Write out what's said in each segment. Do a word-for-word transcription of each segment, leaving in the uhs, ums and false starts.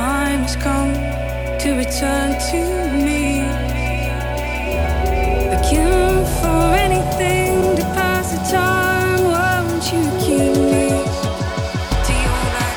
time has come to return to me. Looking for anything to pass the time, won't you keep me? Do you like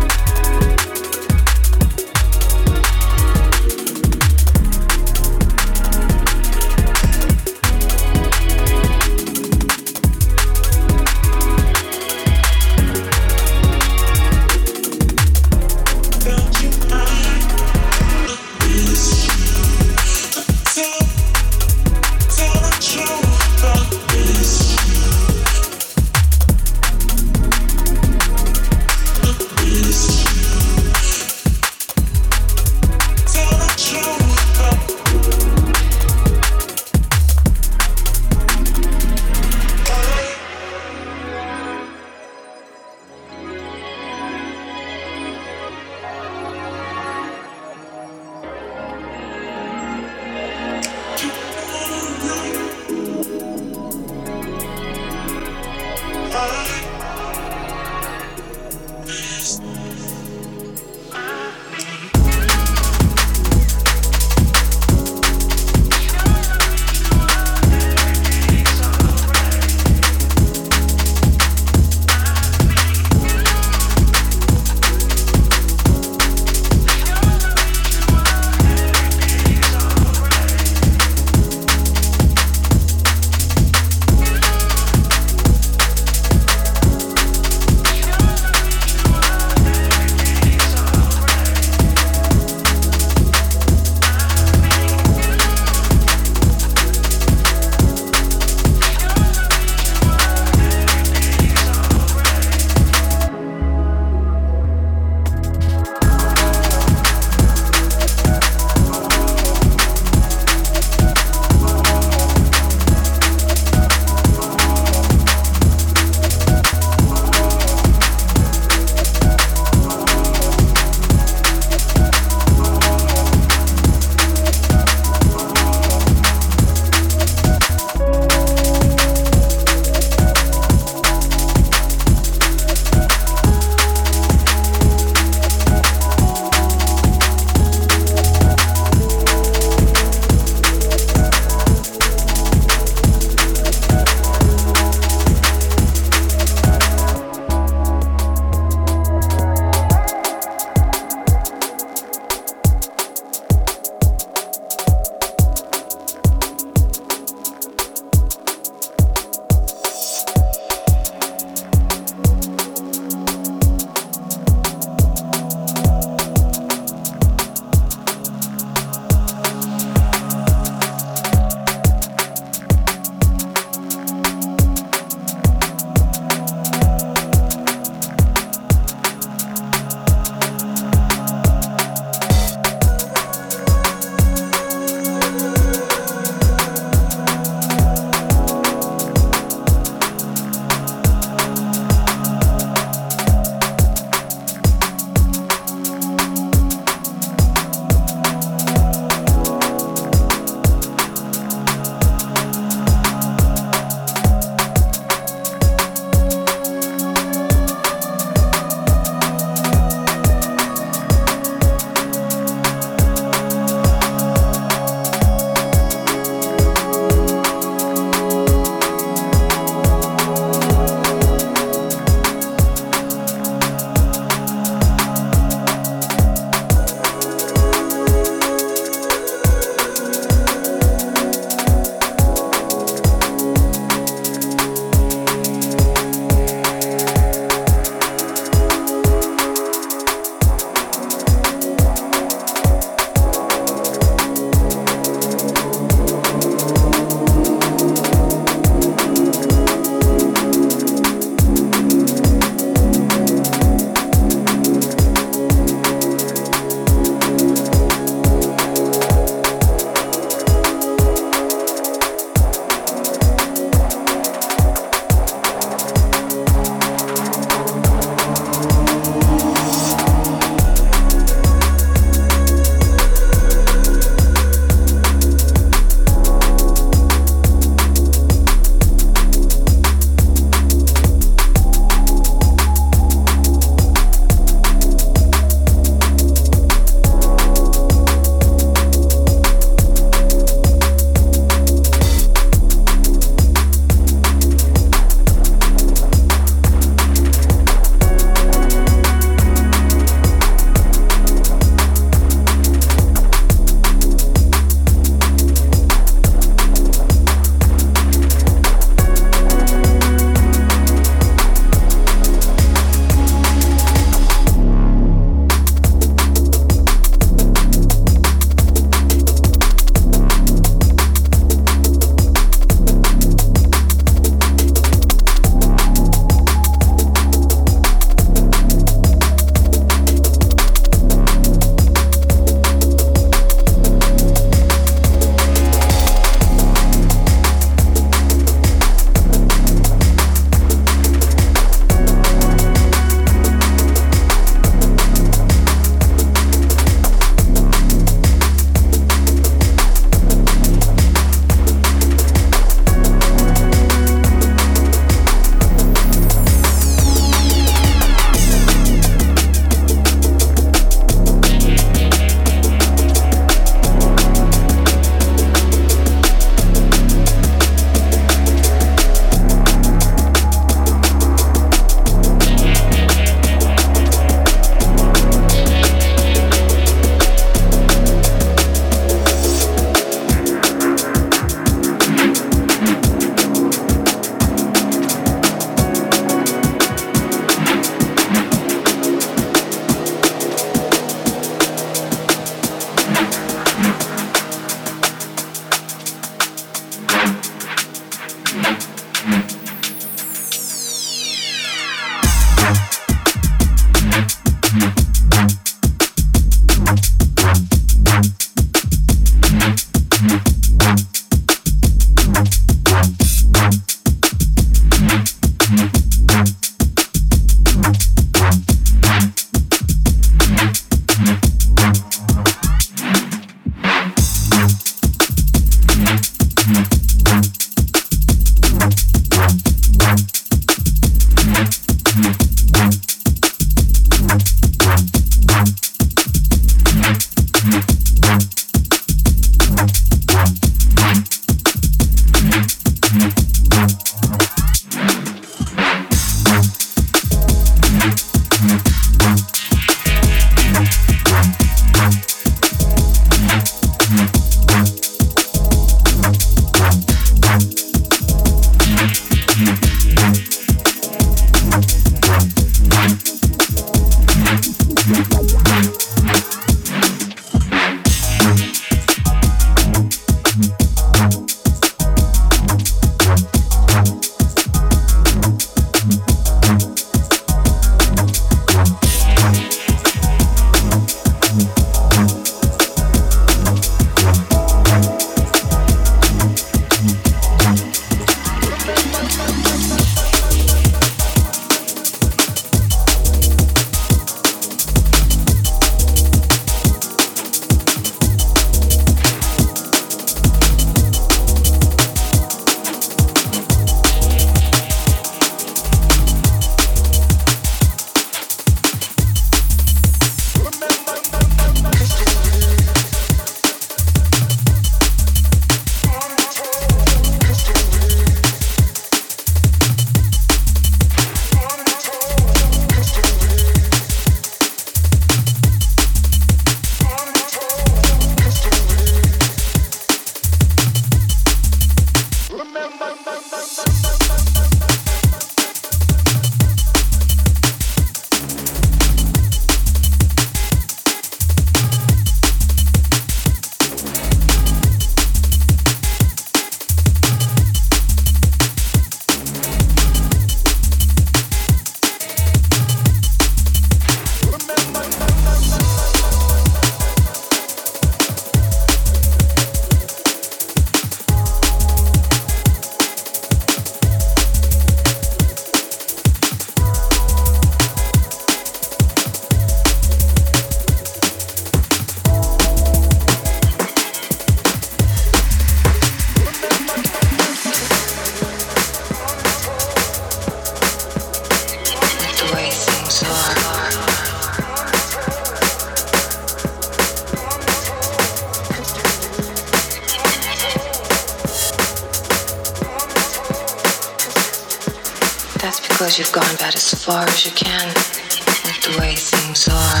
suppose you've gone about as far as you can with the way things are.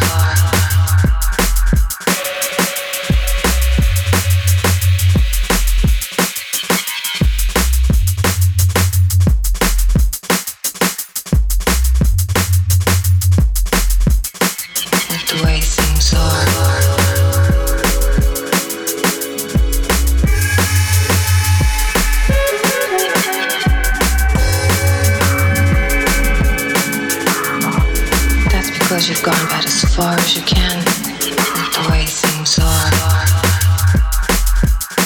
You've gone about as far as you can with the way things are.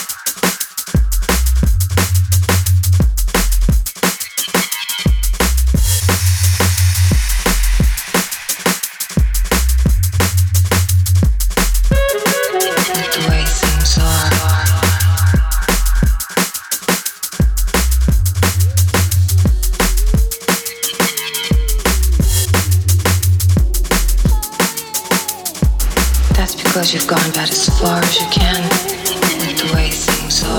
Because you've gone about as far as you can with the way things are.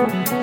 We'll be right back.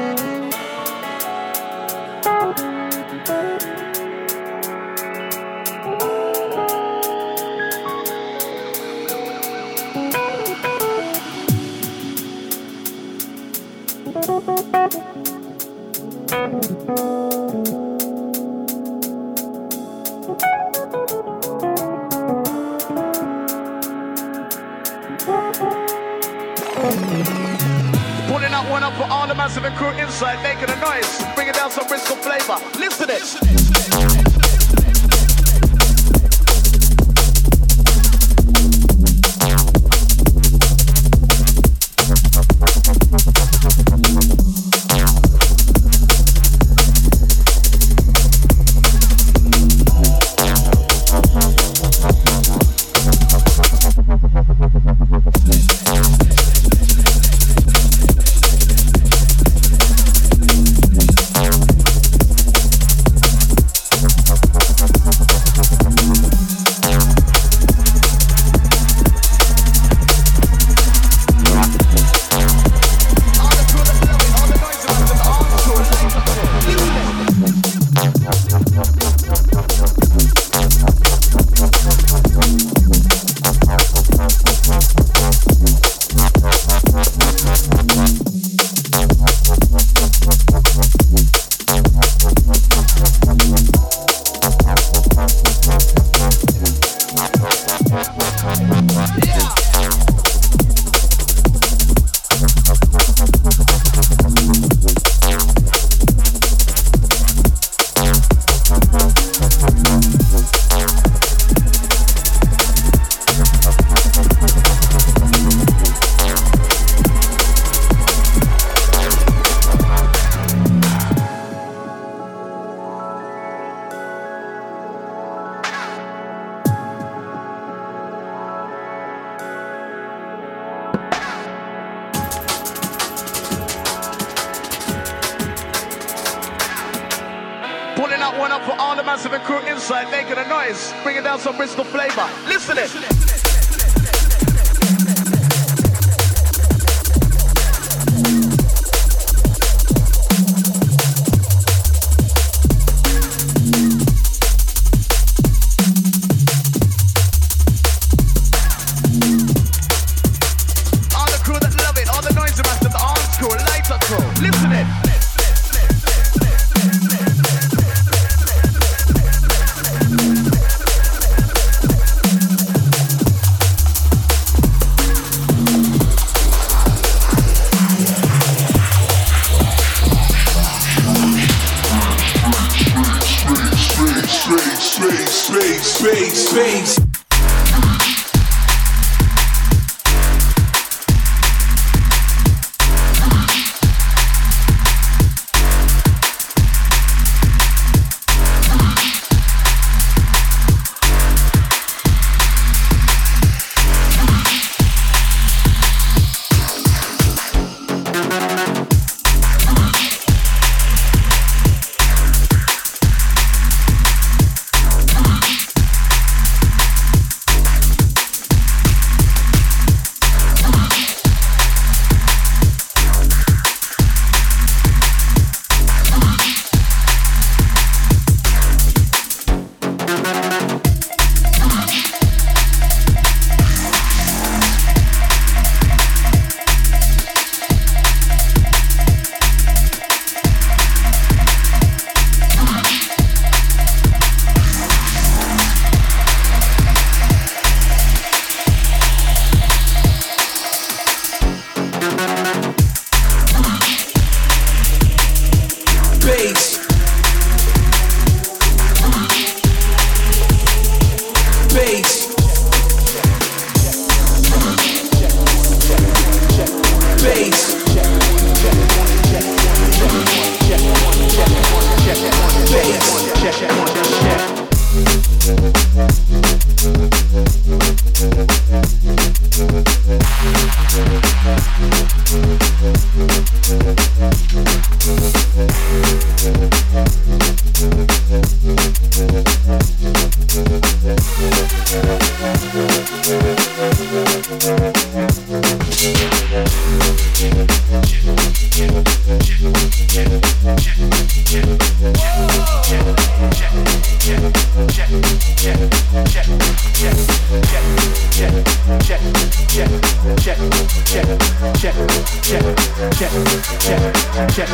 check, check, check, check, check,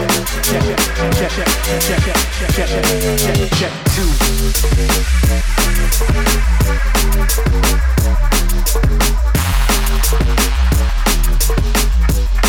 check, check, check, check, two. Check, check, check, check,